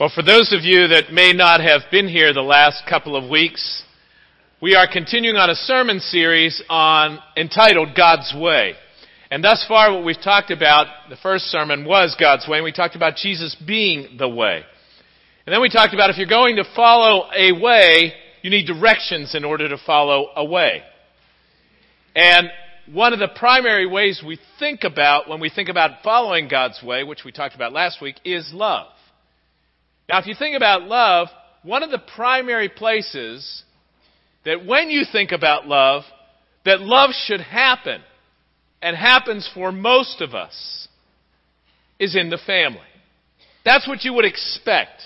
Well, for those of you that may not have been here the last couple of weeks, we are continuing on a sermon series entitled God's Way. And thus far what we've talked about, the first sermon was God's Way, and we talked about Jesus being the way. And then we talked about if you're going to follow a way, you need directions in order to follow a way. And one of the primary ways we think about when we think about following God's way, which we talked about last week, is love. Now, if you think about love, one of the primary places that when you think about love, that love should happen, and happens for most of us, is in the family. That's what you would expect.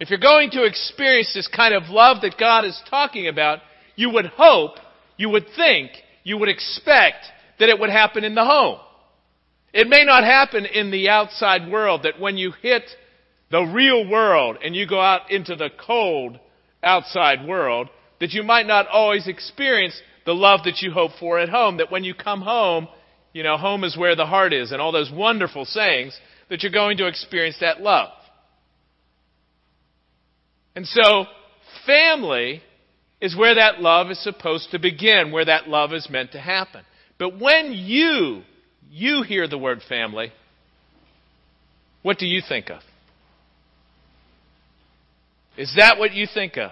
If you're going to experience this kind of love that God is talking about, you would hope, you would think, you would expect that it would happen in the home. It may not happen in the outside world, that when you hit the real world, and you go out into the cold outside world, that you might not always experience the love that you hope for at home, that when you come home, you know, home is where the heart is, and all those wonderful sayings, that you're going to experience that love. And so, family is where that love is supposed to begin, where that love is meant to happen. But when you hear the word family, what do you think of? Is that what you think of?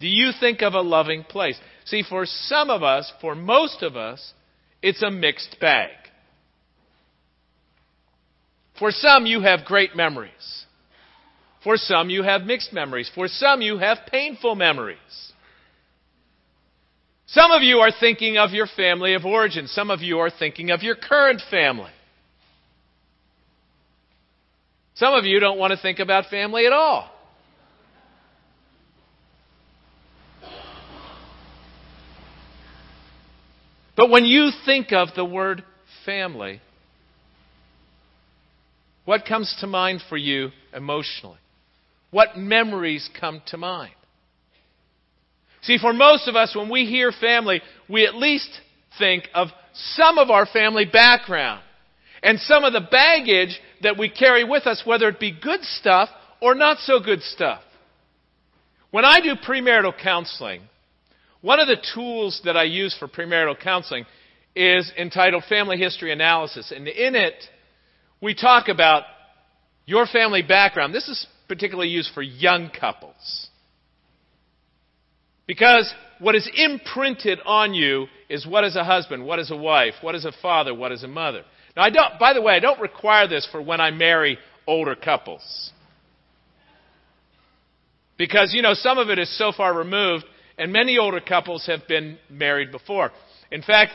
Do you think of a loving place? See, for some of us, for most of us, it's a mixed bag. For some, you have great memories. For some, you have mixed memories. For some, you have painful memories. Some of you are thinking of your family of origin. Some of you are thinking of your current family. Some of you don't want to think about family at all. But when you think of the word family, what comes to mind for you emotionally? What memories come to mind? See, for most of us, when we hear family, we at least think of some of our family background and some of the baggage that we carry with us, whether it be good stuff or not so good stuff. When I do premarital counseling, one of the tools that I use for premarital counseling is entitled Family History Analysis. And in it, we talk about your family background. This is particularly used for young couples. Because what is imprinted on you is what is a husband, what is a wife, what is a father, what is a mother. Now, by the way, I don't require this for when I marry older couples. Because, you know, some of it is so far removed. And many older couples have been married before. In fact,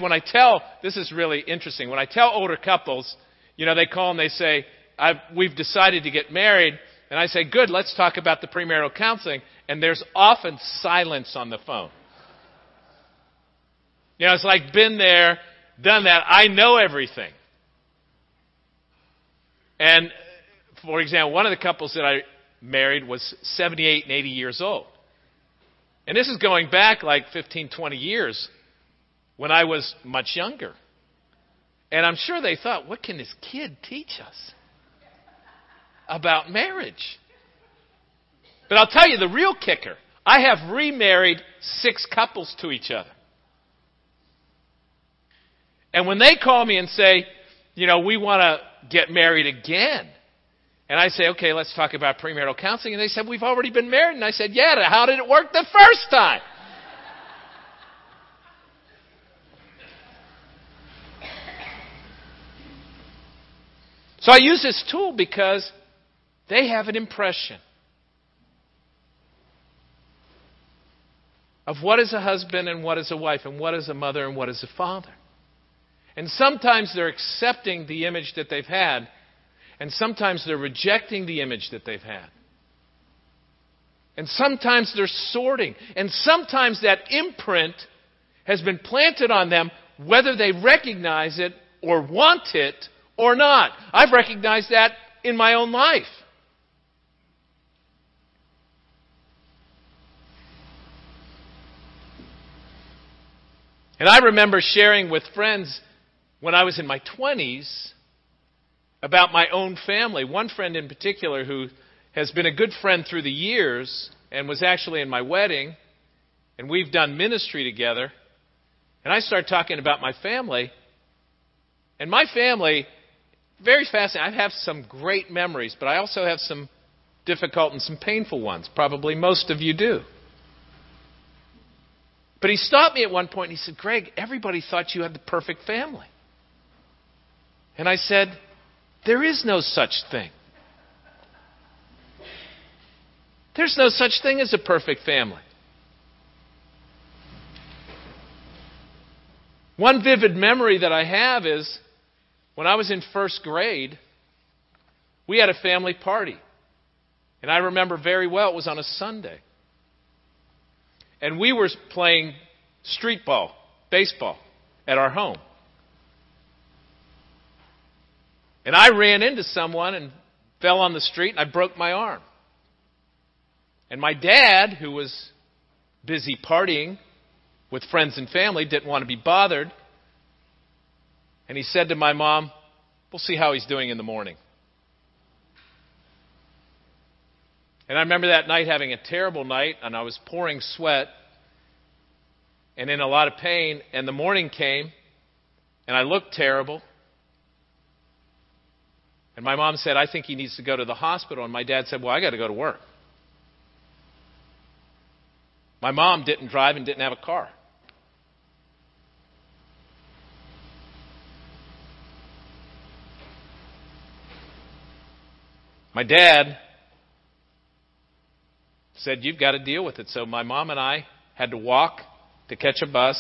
this is really interesting. When I tell older couples, you know, they call and they say, we've decided to get married. And I say, good, let's talk about the premarital counseling. And there's often silence on the phone. You know, it's like, been there, done that. I know everything. And, for example, one of the couples that I married was 78 and 80 years old. And this is going back like 15, 20 years when I was much younger. And I'm sure they thought, what can this kid teach us about marriage? But I'll tell you the real kicker. I have remarried 6 couples to each other. And when they call me and say, you know, we want to get married again. And I say, okay, let's talk about premarital counseling. And they said, we've already been married. And I said, yeah, how did it work the first time? So I use this tool because they have an impression. of what is a husband and what is a wife and what is a mother and what is a father. And sometimes they're accepting the image that they've had, and sometimes they're rejecting the image that they've had. And sometimes they're sorting, and sometimes that imprint has been planted on them whether they recognize it or want it or not. I've recognized that in my own life. And I remember sharing with friends when I was in my 20s about my own family. One friend in particular who has been a good friend through the years and was actually in my wedding, and we've done ministry together. And I started talking about my family. And my family, very fascinating. I have some great memories, but I also have some difficult and some painful ones. Probably most of you do. But he stopped me at one point and he said, "Greg, everybody thought you had the perfect family." And I said, "There is no such thing. There's no such thing as a perfect family." One vivid memory that I have is when I was in first grade, we had a family party. And I remember very well it was on a Sunday. And we were playing street ball, baseball, at our home. And I ran into someone and fell on the street, and I broke my arm. And my dad, who was busy partying with friends and family, didn't want to be bothered. And he said to my mom, "We'll see how he's doing in the morning." And I remember that night having a terrible night, and I was pouring sweat and in a lot of pain, and the morning came, and I looked terrible. And my mom said, "I think he needs to go to the hospital." And my dad said, "Well, I got to go to work." My mom didn't drive and didn't have a car. My dad said, "You've got to deal with it." So my mom and I had to walk to catch a bus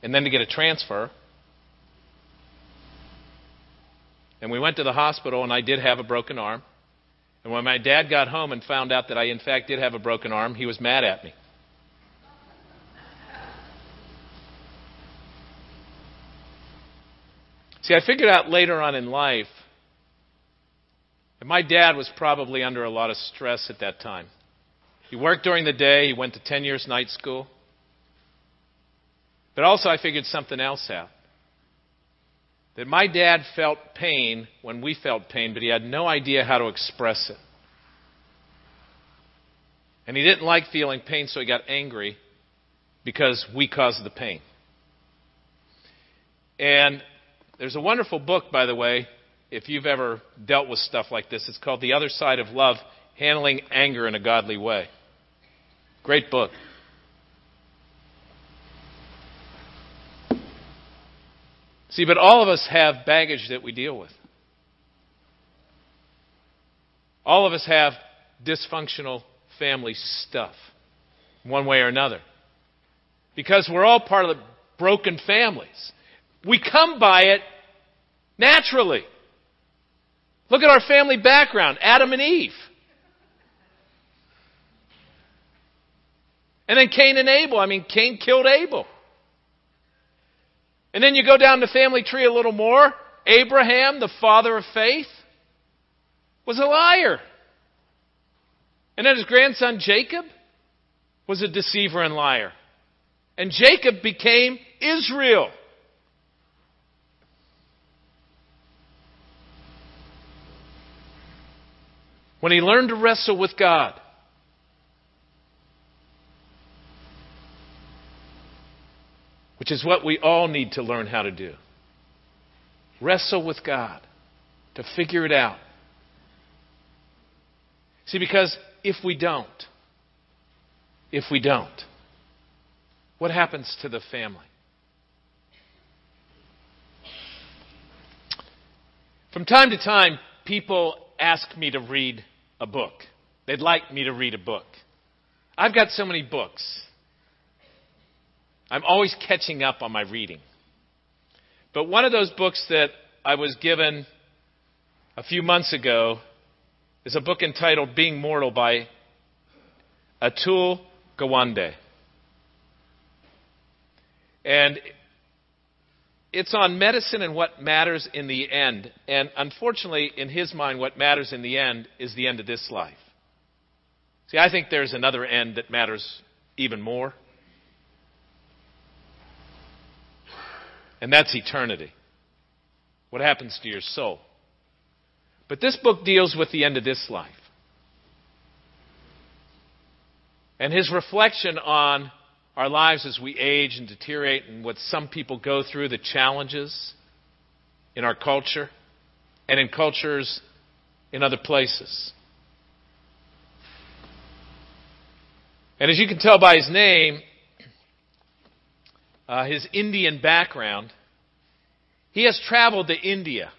and then to get a transfer. And we went to the hospital, and I did have a broken arm. And when my dad got home and found out that I, in fact, did have a broken arm, he was mad at me. See, I figured out later on in life that my dad was probably under a lot of stress at that time. He worked during the day. He went to 10 years night school. But also I figured something else out. That my dad felt pain when we felt pain, but he had no idea how to express it. And he didn't like feeling pain, so he got angry because we caused the pain. And there's a wonderful book, by the way, if you've ever dealt with stuff like this. It's called The Other Side of Love, Handling Anger in a Godly Way. Great book. See, but all of us have baggage that we deal with. All of us have dysfunctional family stuff, one way or another. Because we're all part of the broken families. We come by it naturally. Look at our family background, Adam and Eve. And then Cain and Abel. I mean, Cain killed Abel. And then you go down the family tree a little more. Abraham, the father of faith, was a liar. And then his grandson Jacob was a deceiver and liar. And Jacob became Israel. When he learned to wrestle with God. Which is what we all need to learn how to do. Wrestle with God. To figure it out. See, because if we don't, what happens to the family? From time to time, people ask me to read a book. They'd like me to read a book. I've got so many books. I'm always catching up on my reading. But one of those books that I was given a few months ago is a book entitled Being Mortal by Atul Gawande. And it's on medicine and what matters in the end. And unfortunately, in his mind, what matters in the end is the end of this life. See, I think there's another end that matters even more. And that's eternity. What happens to your soul? But this book deals with the end of this life. And his reflection on our lives as we age and deteriorate and what some people go through, the challenges in our culture and in cultures in other places. And as you can tell by his name, his Indian background, he has traveled to India.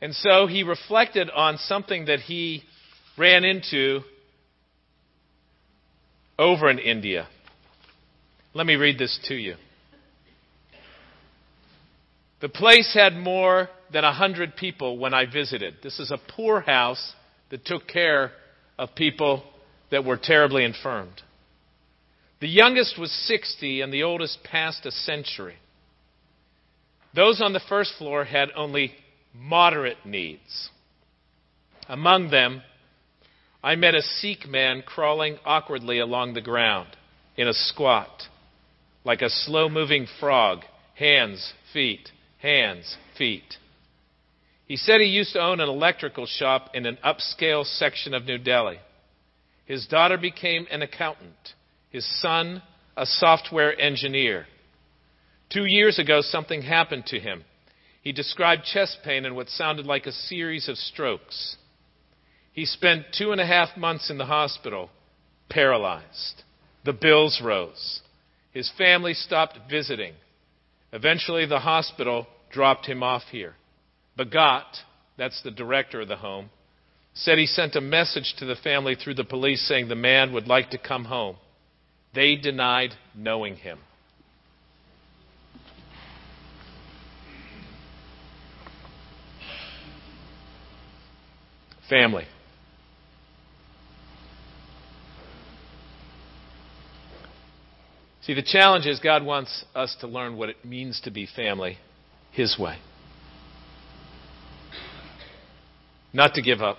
And so he reflected on something that he ran into over in India. Let me read this to you. The place had more than 100 people when I visited. This is a poor house that took care of people that were terribly infirmed. The youngest was 60 and the oldest past a century. Those on the first floor had only moderate needs. Among them, I met a Sikh man crawling awkwardly along the ground in a squat, like a slow-moving frog, hands, feet, hands, feet. He said he used to own an electrical shop in an upscale section of New Delhi. His daughter became an accountant, his son a software engineer. 2 years ago, something happened to him. He described chest pain and what sounded like a series of strokes. He spent 2.5 months in the hospital, paralyzed. The bills rose. His family stopped visiting. Eventually, the hospital dropped him off here. Bhagat, that's the director of the home, said he sent a message to the family through the police saying the man would like to come home. They denied knowing him. Family. See, the challenge is God wants us to learn what it means to be family His way. Not to give up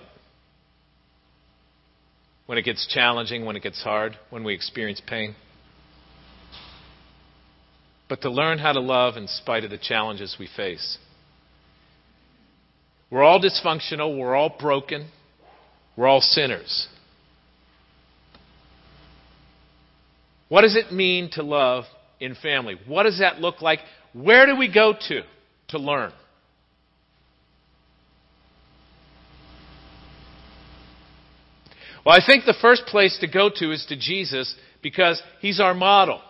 when it gets challenging, when it gets hard, when we experience pain. But to learn how to love in spite of the challenges we face. We're all dysfunctional. We're all broken. We're all sinners. What does it mean to love in family? What does that look like? Where do we go to learn? Well, I think the first place to go to is to Jesus, because He's our model.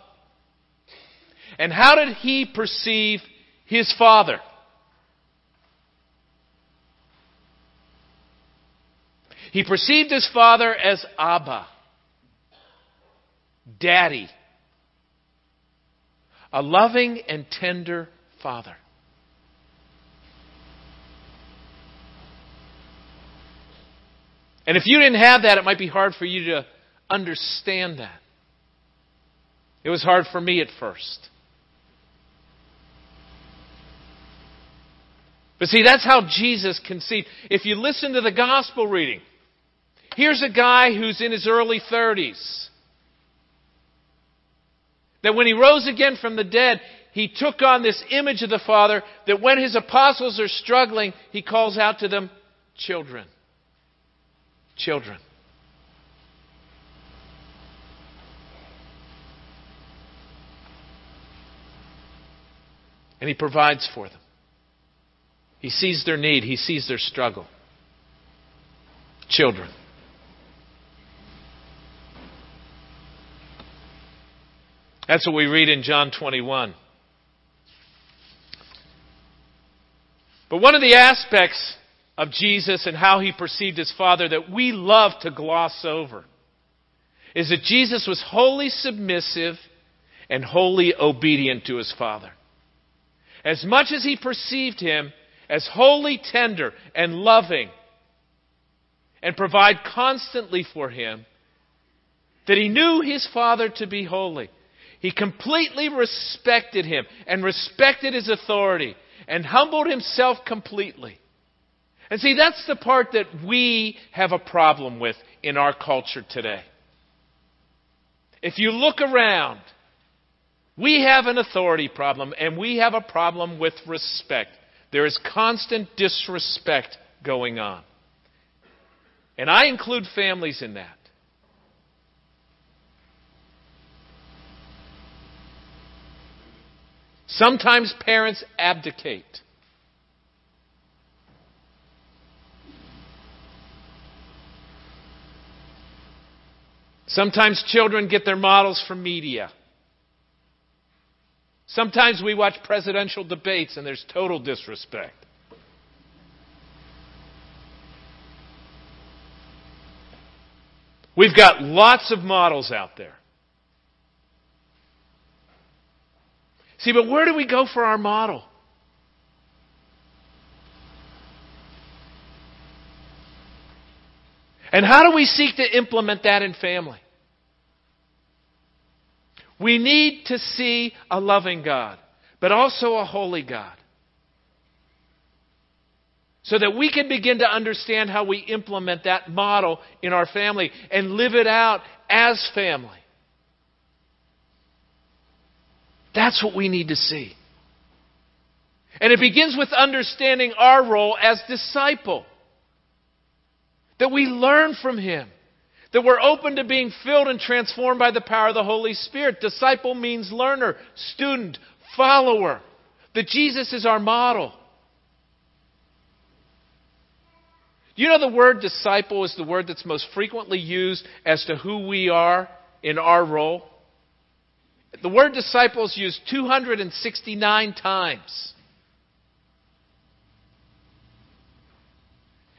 And how did He perceive His Father? He perceived His Father as Abba, Daddy, a loving and tender Father. And if you didn't have that, it might be hard for you to understand that. It was hard for me at first. But see, that's how Jesus conceived. If you listen to the gospel reading, here's a guy who's in his early 30s. That when He rose again from the dead, He took on this image of the Father, that when His apostles are struggling, He calls out to them, children. Children. And He provides for them. He sees their need. He sees their struggle. Children. That's what we read in John 21. But one of the aspects of Jesus and how He perceived His Father that we love to gloss over is that Jesus was wholly submissive and wholly obedient to his Father. As much as he perceived him as wholly tender and loving and provide constantly for him, that he knew his Father to be holy. He completely respected him and respected his authority and humbled himself completely. And see, that's the part that we have a problem with in our culture today. If you look around, we have an authority problem, and we have a problem with respect. There is constant disrespect going on. And I include families in that. Sometimes parents abdicate. Sometimes children get their models from media. Sometimes we watch presidential debates and there's total disrespect. We've got lots of models out there. See, but where do we go for our model? And how do we seek to implement that in family? We need to see a loving God, but also a holy God, so that we can begin to understand how we implement that model in our family and live it out as family. That's what we need to see. And it begins with understanding our role as disciple. That we learn from him. That we're open to being filled and transformed by the power of the Holy Spirit. Disciple means learner, student, follower. That Jesus is our model. Do you know the word disciple is the word that's most frequently used as to who we are in our role? The word disciple is used 269 times.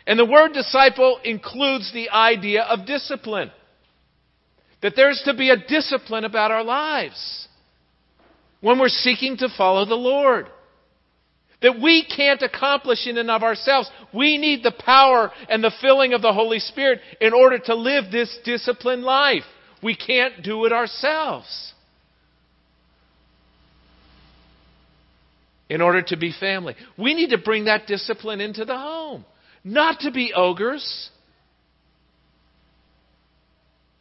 And the word disciple includes the idea of discipline. That there's to be a discipline about our lives when we're seeking to follow the Lord. That we can't accomplish in and of ourselves. We need the power and the filling of the Holy Spirit in order to live this disciplined life. We can't do it ourselves. In order to be family. We need to bring that discipline into the home. Not to be ogres.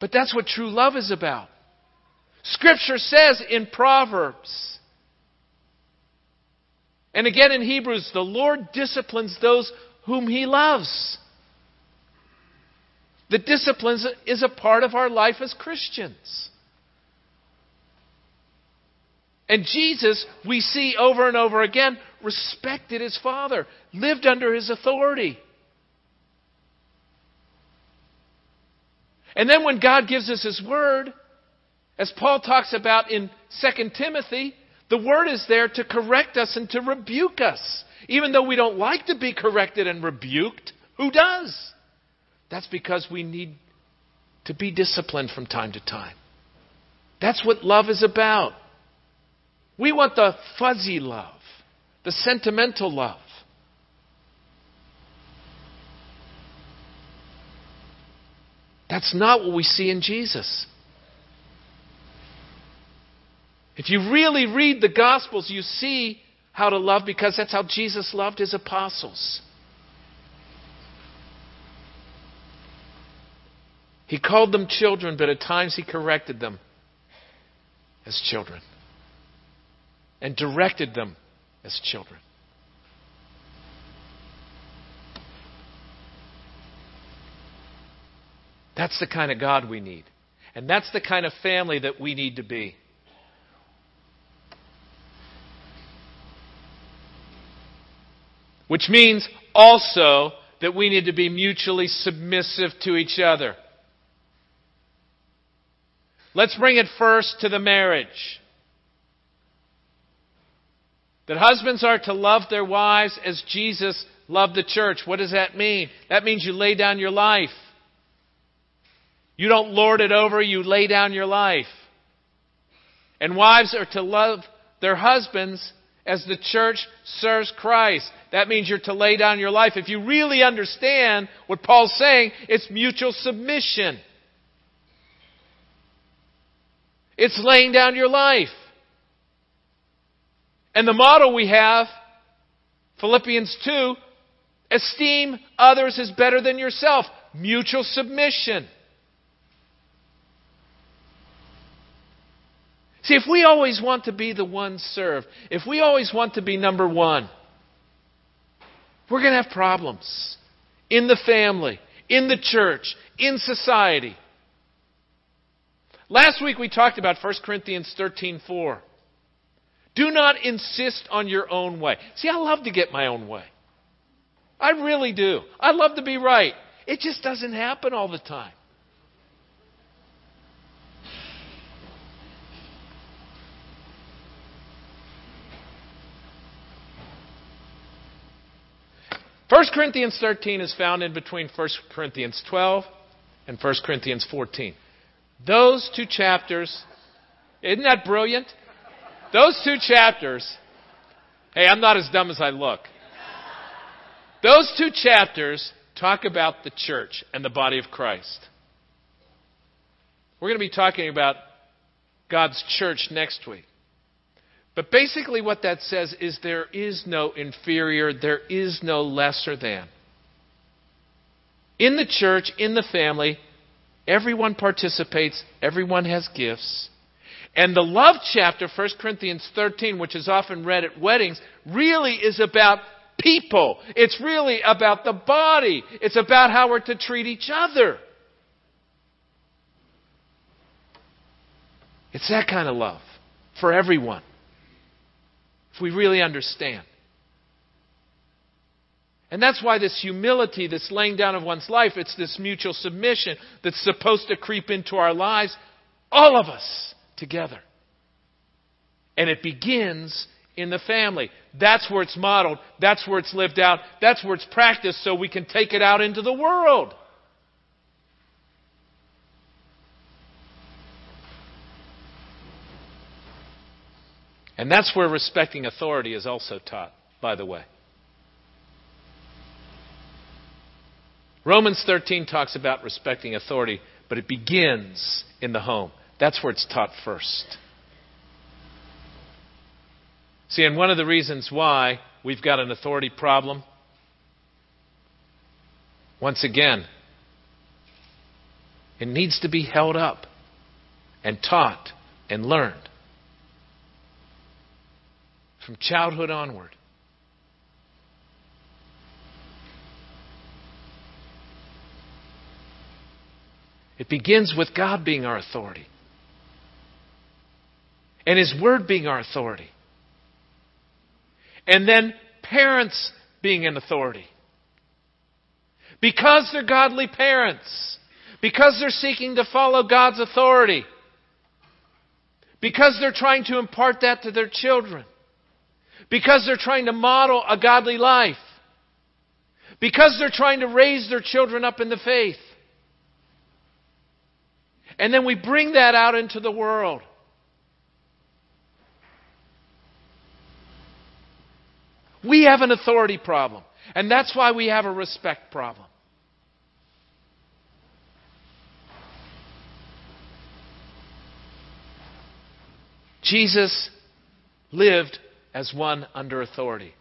But that's what true love is about. Scripture says in Proverbs, and again in Hebrews, the Lord disciplines those whom he loves. The discipline is a part of our life as Christians. And Jesus, we see over and over again, respected his Father, lived under his authority. And then when God gives us his word, as Paul talks about in 2 Timothy, the word is there to correct us and to rebuke us. Even though we don't like to be corrected and rebuked, who does? That's because we need to be disciplined from time to time. That's what love is about. We want the fuzzy love, the sentimental love. That's not what we see in Jesus. If you really read the Gospels, you see how to love because that's how Jesus loved his apostles. He called them children, but at times he corrected them as children. And directed them as children. That's the kind of God we need. And that's the kind of family that we need to be. Which means also that we need to be mutually submissive to each other. Let's bring it first to the marriage. That husbands are to love their wives as Jesus loved the church. What does that mean? That means you lay down your life. You don't lord it over, you lay down your life. And wives are to love their husbands as the church serves Christ. That means you're to lay down your life. If you really understand what Paul's saying, it's mutual submission. It's laying down your life. And the model we have, Philippians 2, esteem others as better than yourself. Mutual submission. See, if we always want to be the one served, if we always want to be number one, we're going to have problems in the family, in the church, in society. Last week we talked about 1 Corinthians 13:4. Do not insist on your own way. See, I love to get my own way. I really do. I love to be right. It just doesn't happen all the time. First Corinthians 13 is found in between 1 Corinthians 12 and 1 Corinthians 14. Those two chapters, isn't that brilliant? Those two chapters, hey, I'm not as dumb as I look. Those two chapters talk about the church and the body of Christ. We're going to be talking about God's church next week. But basically what that says is there is no inferior, there is no lesser than. In the church, in the family, everyone participates, everyone has gifts. And the love chapter, 1 Corinthians 13, which is often read at weddings, really is about people. It's really about the body. It's about how we're to treat each other. It's that kind of love for everyone. If we really understand. And that's why this humility, this laying down of one's life, it's this mutual submission that's supposed to creep into our lives, all of us together. And it begins in the family. That's where it's modeled. That's where it's lived out. That's where it's practiced so we can take it out into the world. And that's where respecting authority is also taught, by the way. Romans 13 talks about respecting authority, but it begins in the home. That's where it's taught first. See, and one of the reasons why we've got an authority problem, once again, it needs to be held up and taught and learned. From childhood onward. It begins with God being our authority. And His Word being our authority. And then parents being an authority. Because they're godly parents. Because they're seeking to follow God's authority. Because they're trying to impart that to their children. Because they're trying to model a godly life. Because they're trying to raise their children up in the faith. And then we bring that out into the world. We have an authority problem. And that's why we have a respect problem. Jesus lived as one under authority.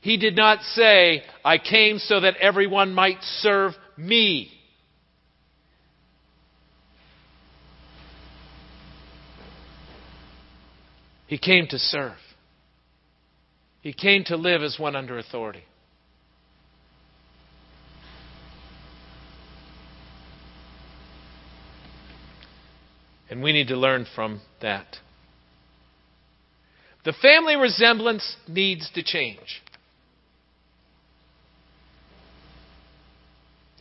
He did not say, I came so that everyone might serve me. He came to serve. He came to live as one under authority. And we need to learn from that. The family resemblance needs to change.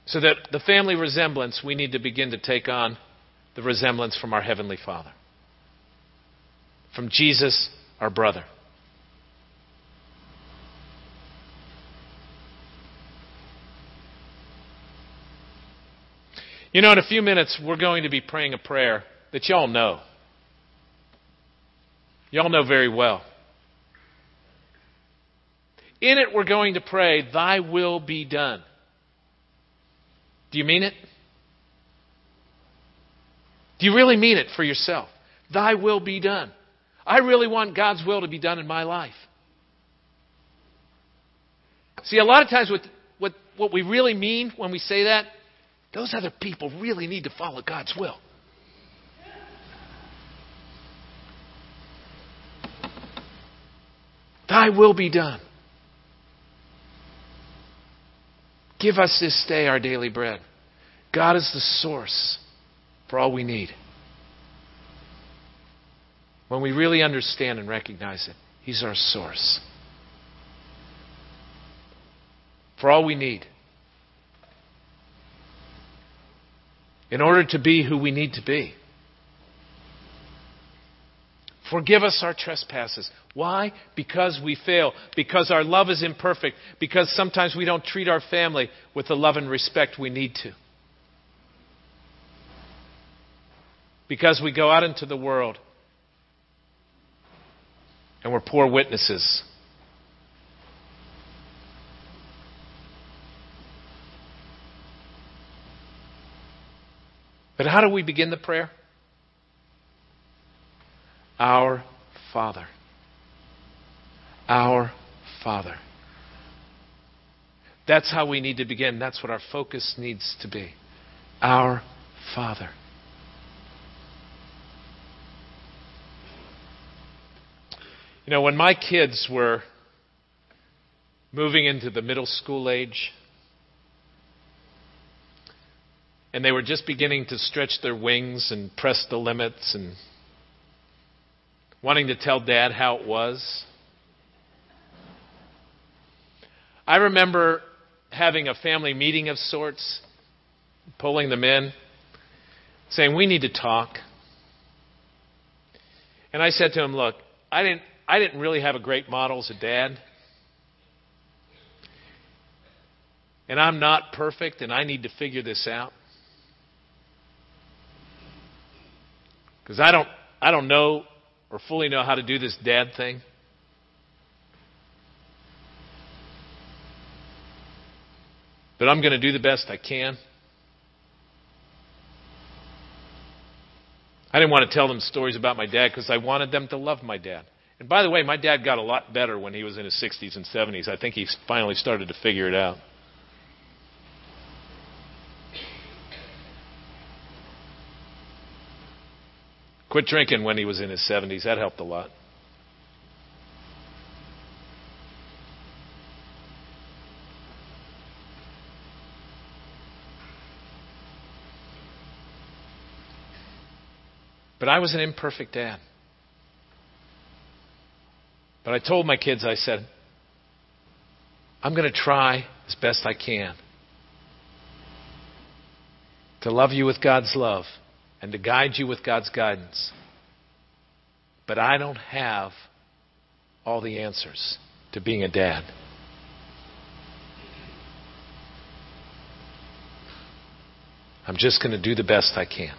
So that the family resemblance, we need to begin to take on the resemblance from our Heavenly Father. From Jesus, our brother. You know, in a few minutes, we're going to be praying a prayer that y'all know. Y'all know very well. In it, we're going to pray, "Thy will be done." Do you mean it? Do you really mean it for yourself? Thy will be done. I really want God's will to be done in my life. See, a lot of times what we really mean when we say that, those other people really need to follow God's will. Thy will be done. Give us this day our daily bread. God is the source for all we need. When we really understand and recognize it, He's our source for all we need. In order to be who we need to be. Forgive us our trespasses. Why? Because we fail. Because our love is imperfect. Because sometimes we don't treat our family with the love and respect we need to. Because we go out into the world and we're poor witnesses. But how do we begin the prayer? Our Father. Our Father. That's how we need to begin. That's what our focus needs to be. Our Father. You know, when my kids were moving into the middle school age, and they were just beginning to stretch their wings and press the limits and wanting to tell Dad how it was. I remember having a family meeting of sorts, pulling them in, saying, "We need to talk." And I said to him, "Look, I didn't really have a great model as a dad. And I'm not perfect, and I need to figure this out. Because I don't know or fully know how to do this dad thing. But I'm going to do the best I can." I didn't want to tell them stories about my dad because I wanted them to love my dad. And by the way, my dad got a lot better when he was in his 60s and 70s. I think he finally started to figure it out. Quit drinking when he was in his 70s. That helped a lot. But I was an imperfect dad. But I told my kids, I said, "I'm going to try as best I can to love you with God's love. And to guide you with God's guidance. But I don't have all the answers to being a dad. I'm just going to do the best I can."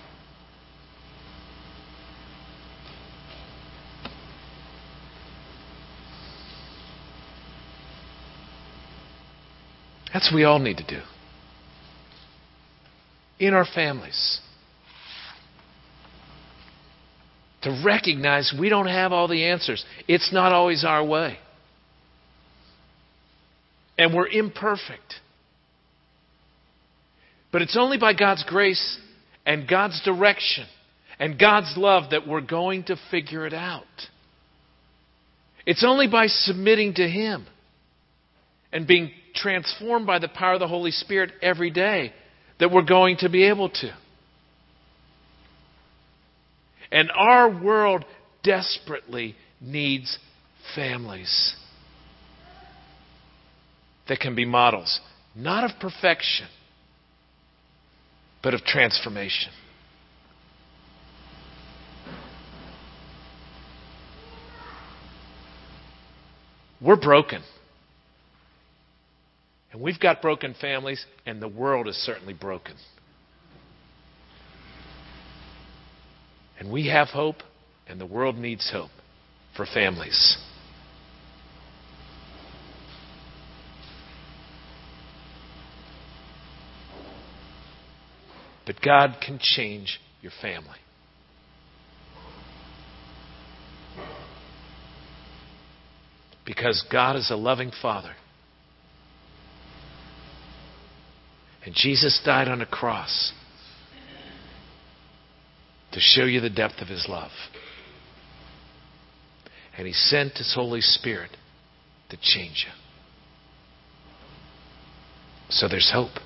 That's what we all need to do. In our families. To recognize we don't have all the answers. It's not always our way. And we're imperfect. But it's only by God's grace and God's direction and God's love that we're going to figure it out. It's only by submitting to Him and being transformed by the power of the Holy Spirit every day that we're going to be able to. And our world desperately needs families that can be models, not of perfection, but of transformation. We're broken. And we've got broken families, and the world is certainly broken. And we have hope, and the world needs hope for families. But God can change your family. Because God is a loving Father. And Jesus died on a cross to show you the depth of His love. And He sent His Holy Spirit to change you. So there's hope.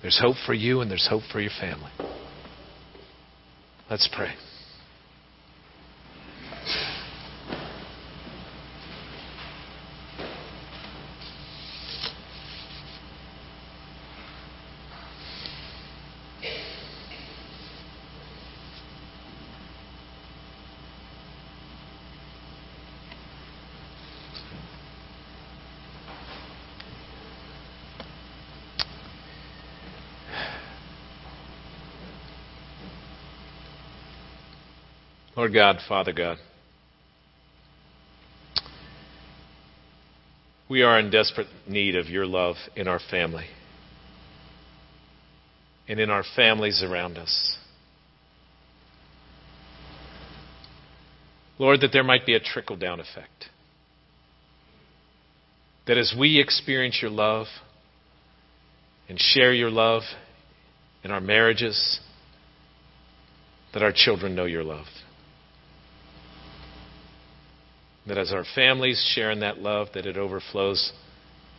There's hope for you and there's hope for your family. Let's pray. Lord God, Father God, we are in desperate need of your love in our family and in our families around us. Lord, that there might be a trickle-down effect. That as we experience your love and share your love in our marriages, that our children know your love. That as our families share in that love, that it overflows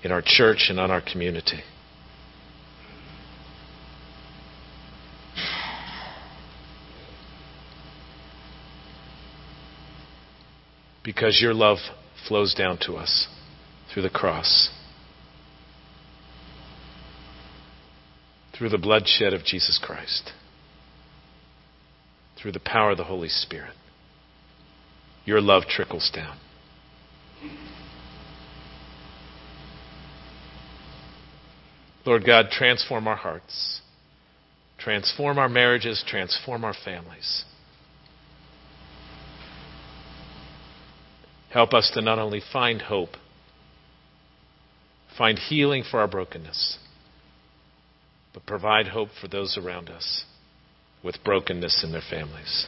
in our church and on our community. Because your love flows down to us through the cross, through the bloodshed of Jesus Christ, through the power of the Holy Spirit. Your love trickles down. Lord God, transform our hearts. Transform our marriages. Transform our families. Help us to not only find hope, find healing for our brokenness, but provide hope for those around us with brokenness in their families.